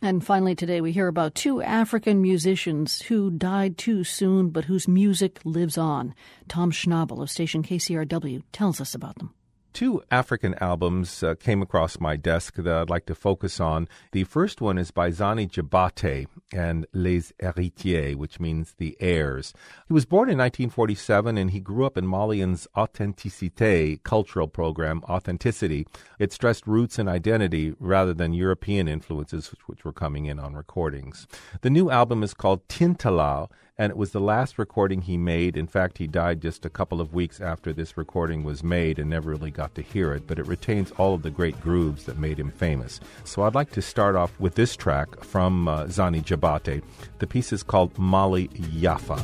And finally today we hear about two African musicians who died too soon but whose music lives on. Tom Schnabel of station KCRW tells us about them. Two African albums came across my desk that I'd like to focus on. The first one is by Zani Diabaté and Les Héritiers, which means the heirs. He was born in 1947, and he grew up in Malian's Authenticité cultural program, Authenticity. It stressed roots and identity rather than European influences, which were coming in on recordings. The new album is called Tintalao, and it was the last recording he made. In fact, he died just a couple of weeks after this recording was made and never really got to hear it, but it retains all of the great grooves that made him famous. So I'd like to start off with this track from Zani Diabaté. The piece is called Mali Yafa.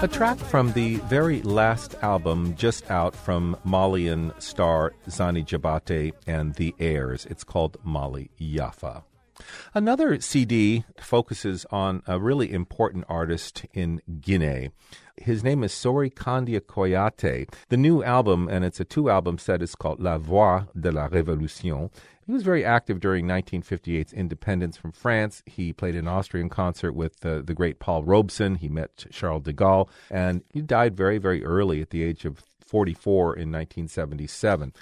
A track from the very last album just out from Malian star Zani Diabaté and the Heirs. It's called Mali Yafa. Another CD focuses on a really important artist in Guinea. His name is Sory Kandia Kouyaté. The new album, and it's a two-album set, is called La Voix de la Révolution. He was very active during 1958's independence from France. He played an Austrian concert with the great Paul Robeson. He met Charles de Gaulle, and he died very, very early at the age of 44 in 1977.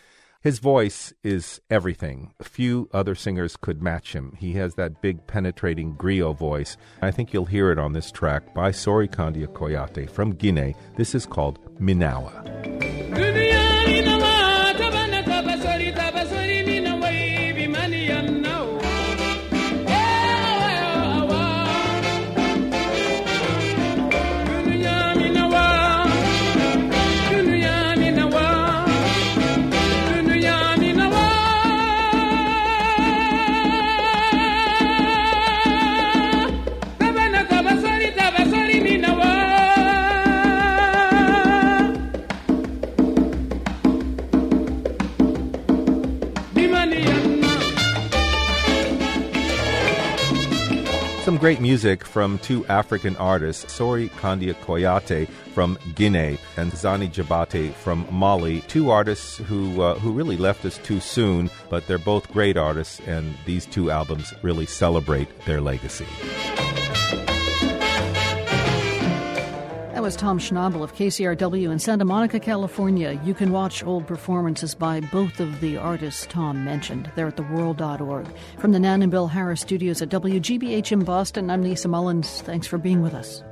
His voice is everything. Few other singers could match him. He has that big, penetrating griot voice. I think you'll hear it on this track by Sory Kandia Kouyaté from Guinea. This is called Minawa. Some great music from two African artists, Sory Kandia Kouyaté from Guinea and Zani Diabaté from Mali, two artists who really left us too soon, but they're both great artists, and these two albums really celebrate their legacy. That was Tom Schnabel of KCRW in Santa Monica, California. You can watch old performances by both of the artists Tom mentioned. They're at theworld.org. From the Nan and Bill Harris studios at WGBH in Boston, I'm Lisa Mullins. Thanks for being with us.